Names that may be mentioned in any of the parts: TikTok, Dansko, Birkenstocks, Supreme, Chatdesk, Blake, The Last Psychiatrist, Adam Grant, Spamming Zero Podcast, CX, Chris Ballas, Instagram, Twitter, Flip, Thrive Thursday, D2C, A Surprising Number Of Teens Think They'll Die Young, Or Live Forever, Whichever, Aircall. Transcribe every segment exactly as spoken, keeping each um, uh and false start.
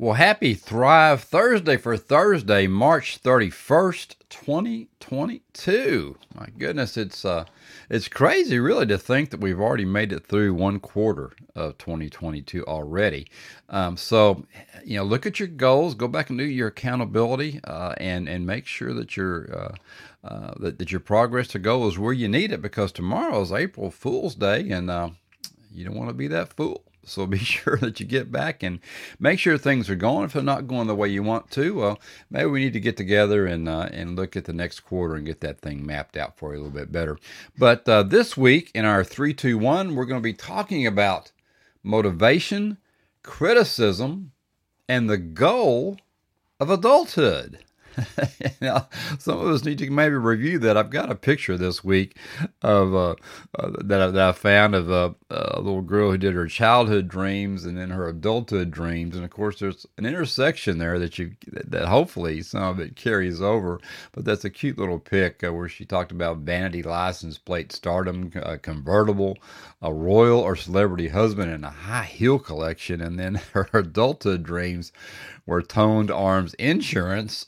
Well, happy Thrive Thursday for Thursday, March thirty-first, twenty twenty-two. My goodness, it's uh, it's crazy really to think that we've already made it through one quarter of twenty twenty-two already. Um, so, you know, look at your goals, go back and do your accountability, uh, and and make sure that your uh, uh, that that your progress to goal is where you need it, because tomorrow is April Fool's Day, and uh, you don't want to be that fool. So be sure that you get back and make sure things are going. If they're not going the way you want to, well, maybe we need to get together and uh, and look at the next quarter and get that thing mapped out for you a little bit better. But uh, this week in our three two one, we're going to be talking about motivation, criticism, and the goal of adulthood. Now, some of us need to maybe review that. I've got a picture this week of uh, uh, that, I, that I found of a, a little girl who did her childhood dreams and then her adulthood dreams. And of course, there's an intersection there that you that hopefully some of it carries over. But that's a cute little pic uh, where she talked about vanity, license plate, stardom, a convertible, a royal or celebrity husband, and a high heel collection. And then her adulthood dreams were toned arms, insurance,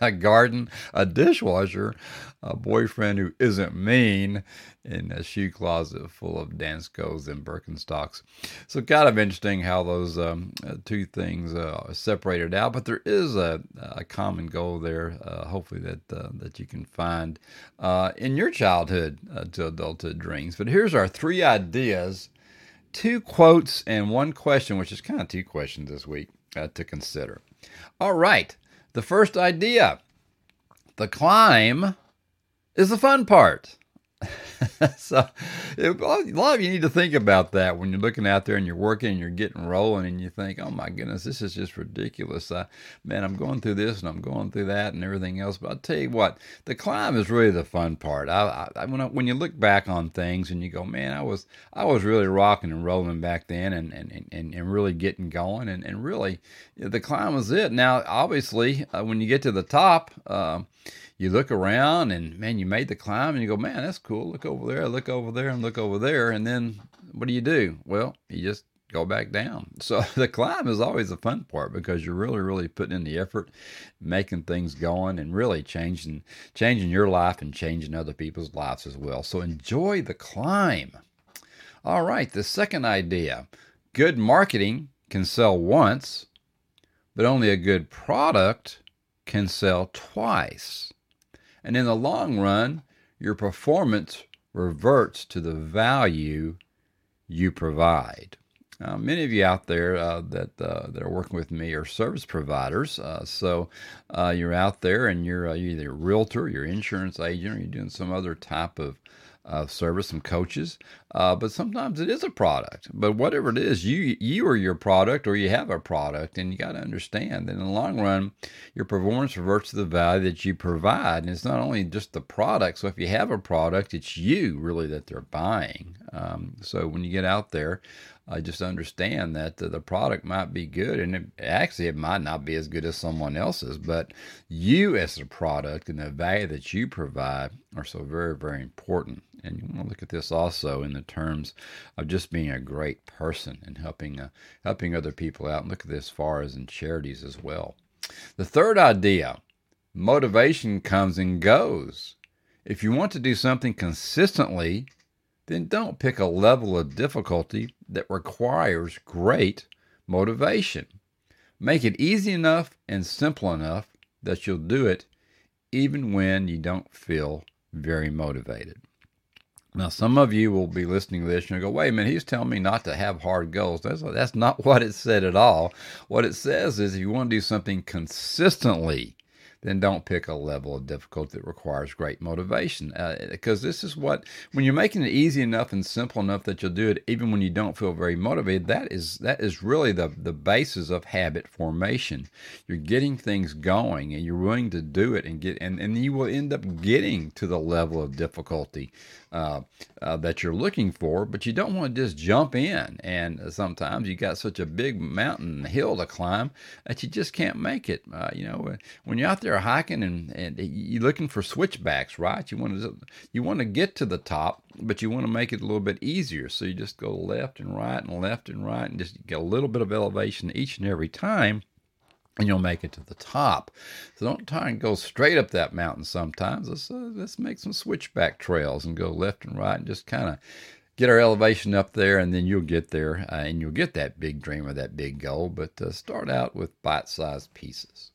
a garden, a dishwasher, a boyfriend who isn't mean, and a shoe closet full of Danskos and Birkenstocks. So kind of interesting how those um, two things uh, are separated out, but there is a, a common goal there, uh, hopefully that uh, that you can find uh, in your childhood uh, to adulthood dreams. But here's our three ideas, two quotes, and one question, which is kind of two questions this week uh, to consider. All right. The first idea, the climb is the fun part. So it, a lot of you need to think about that when you're looking out there and you're working and you're getting rolling and you think, oh my goodness, this is just ridiculous. I, man, I'm going through this and I'm going through that and everything else. But I'll tell you what, the climb is really the fun part. I, I, when, I, when you look back on things and you go, man, I was I was really rocking and rolling back then and, and, and, and really getting going. And, and really, the climb was it. Now, obviously, uh, when you get to the top, uh, you look around and, man, you made the climb and you go, man, that's cool. Look over there, look over there, and look over there. And then what do you do? Well, you just go back down. So the climb is always the fun part because you're really, really putting in the effort, making things going, and really changing, changing your life and changing other people's lives as well. So enjoy the climb. All right, the second idea. Good marketing can sell once, but only a good product can sell twice. And in the long run, your performance reverts to the value you provide. Uh, many of you out there uh, that uh, that are working with me are service providers. Uh, so uh, you're out there and you're, uh, you're either a realtor, you're an insurance agent, or you're doing some other type of uh, service, some coaches. Uh, but sometimes it is a product. But whatever it is, you you are your product, or you have a product, and you got to understand that in the long run, your performance reverts to the value that you provide. And it's not only just the product. So if you have a product, it's you really that they're buying. Um, so when you get out there, uh, just understand that the, the product might be good, and it, actually it might not be as good as someone else's. But you as a product and the value that you provide are so very, very important. And you want to look at this also in the terms of just being a great person and helping uh, helping other people out. And look at this far as in charities as well. The third idea, motivation comes and goes. If you want to do something consistently, then don't pick a level of difficulty that requires great motivation. Make it easy enough and simple enough that you'll do it even when you don't feel very motivated. Now, some of you will be listening to this and you'll go, wait a minute, he's telling me not to have hard goals. That's, that's not what it said at all. What it says is if you want to do something consistently, then don't pick a level of difficulty that requires great motivation. Uh, because this is what, when you're making it easy enough and simple enough that you'll do it even when you don't feel very motivated, that is that is really the, the basis of habit formation. You're getting things going and you're willing to do it and get, and, and you will end up getting to the level of difficulty Uh, uh, that you're looking for, but you don't want to just jump in. And uh, sometimes you got such a big mountain hill to climb that you just can't make it. Uh, you know, when you're out there hiking and, and you're looking for switchbacks, right? You want to you want to get to the top, but you want to make it a little bit easier. So you just go left and right and left and right and just get a little bit of elevation each and every time. and you'll make it to the top. So don't try and go straight up that mountain sometimes. Let's, uh, let's make some switchback trails and go left and right and just kind of get our elevation up there, and then you'll get there, uh, and you'll get that big dream or that big goal. But uh, start out with bite-sized pieces.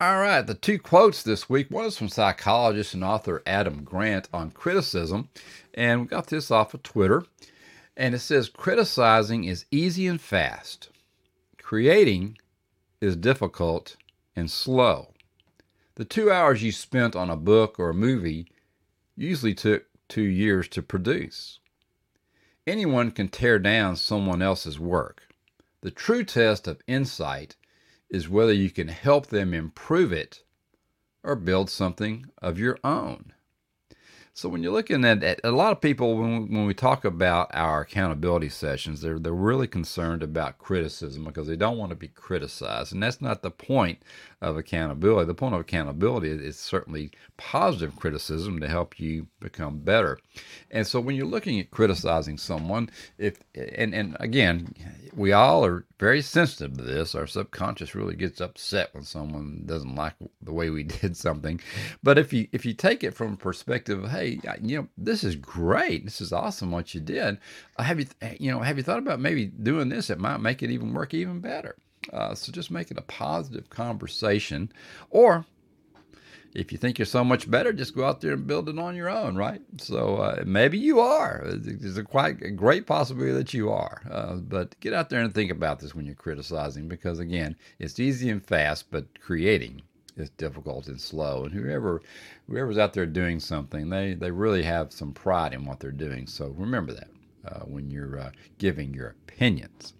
All right, the two quotes this week. One is from psychologist and author Adam Grant on criticism, and we got this off of Twitter. And it says, criticizing is easy and fast. Creating is difficult and slow. The two hours you spent on a book or a movie usually took two years to produce. Anyone can tear down someone else's work. The true test of insight is whether you can help them improve it or build something of your own. So when you're looking at, at a lot of people, when we, when we talk about our accountability sessions, they're they're really concerned about criticism because they don't want to be criticized. And that's not the point of accountability. The point of accountability is certainly positive criticism to help you become better. And so when you're looking at criticizing someone, if and, and again, we all are very sensitive to this. Our subconscious really gets upset when someone doesn't like the way we did something. But if you if you take it from a perspective of, hey, you know, this is great. This is awesome what you did. Have you, you know, have you thought about maybe doing this? It might make it even work even better. Uh, so just make it a positive conversation. Or if you think you're so much better, just go out there and build it on your own, right? So uh, maybe you are. It's a quite a great possibility that you are. Uh, but get out there and think about this when you're criticizing, because again, it's easy and fast, but creating is difficult and slow. And whoever, whoever's out there doing something, they, they really have some pride in what they're doing. So remember that uh, when you're uh, giving your opinions.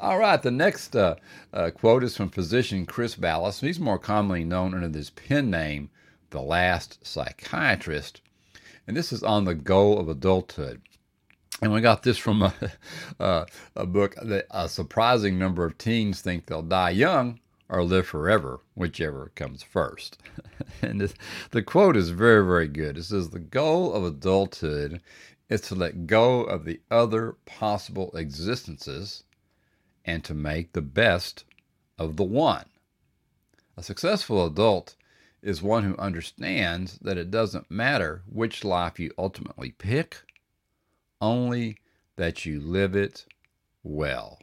All right, the next uh, uh, quote is from physician Chris Ballas. He's more commonly known under his pen name, The Last Psychiatrist. And this is on the goal of adulthood. And we got this from a, uh, a book, that A Surprising Number of Teens Think They'll Die Young, or Live Forever, Whichever Comes First. And this, the quote is very, very good. It says, the goal of adulthood is to let go of the other possible existences and to make the best of the one. A successful adult is one who understands that it doesn't matter which life you ultimately pick, only that you live it well.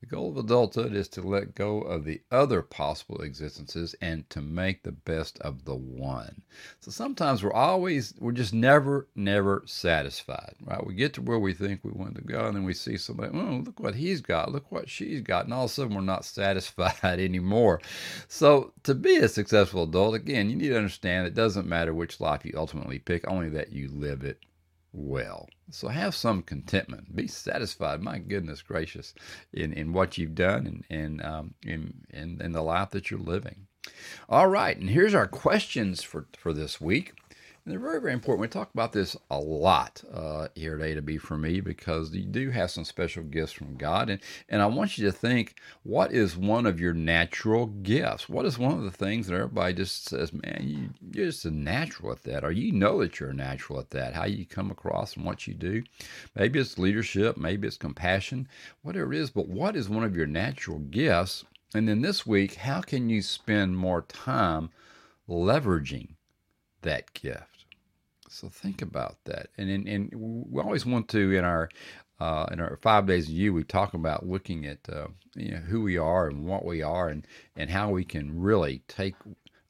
The goal of adulthood is to let go of the other possible existences and to make the best of the one. So sometimes we're always, we're just never, never satisfied, right? We get to where we think we want to go, and then we see somebody, oh, look what he's got, look what she's got, and all of a sudden we're not satisfied anymore. So to be a successful adult, again, you need to understand it doesn't matter which life you ultimately pick, only that you live it well. So have some contentment. Be satisfied, my goodness gracious, in, in what you've done and, and um, in, in, in the life that you're living. All right, and here's our questions for, for this week. And they're very, very important. We talk about this a lot uh, here at A to B for me, because you do have some special gifts from God. And, and I want you to think, what is one of your natural gifts? What is one of the things that everybody just says, man, you, you're just a natural at that, or you know that you're a natural at that, how you come across and what you do. Maybe it's leadership, maybe it's compassion, whatever it is. But what is one of your natural gifts? And then this week, how can you spend more time leveraging that gift? So think about that. And, and and we always want to, in our uh, in our five days of you, we talk about looking at uh, you know, who we are and what we are and, and how we can really take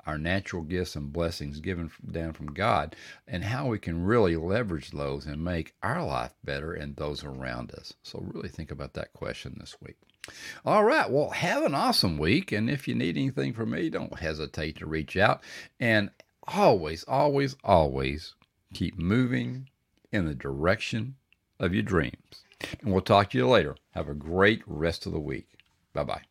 our natural gifts and blessings given down from God and how we can really leverage those and make our life better and those around us. So really think about that question this week. All right, well, have an awesome week. And if you need anything from me, don't hesitate to reach out. And always, always, always, keep moving in the direction of your dreams. And we'll talk to you later. Have a great rest of the week. Bye-bye.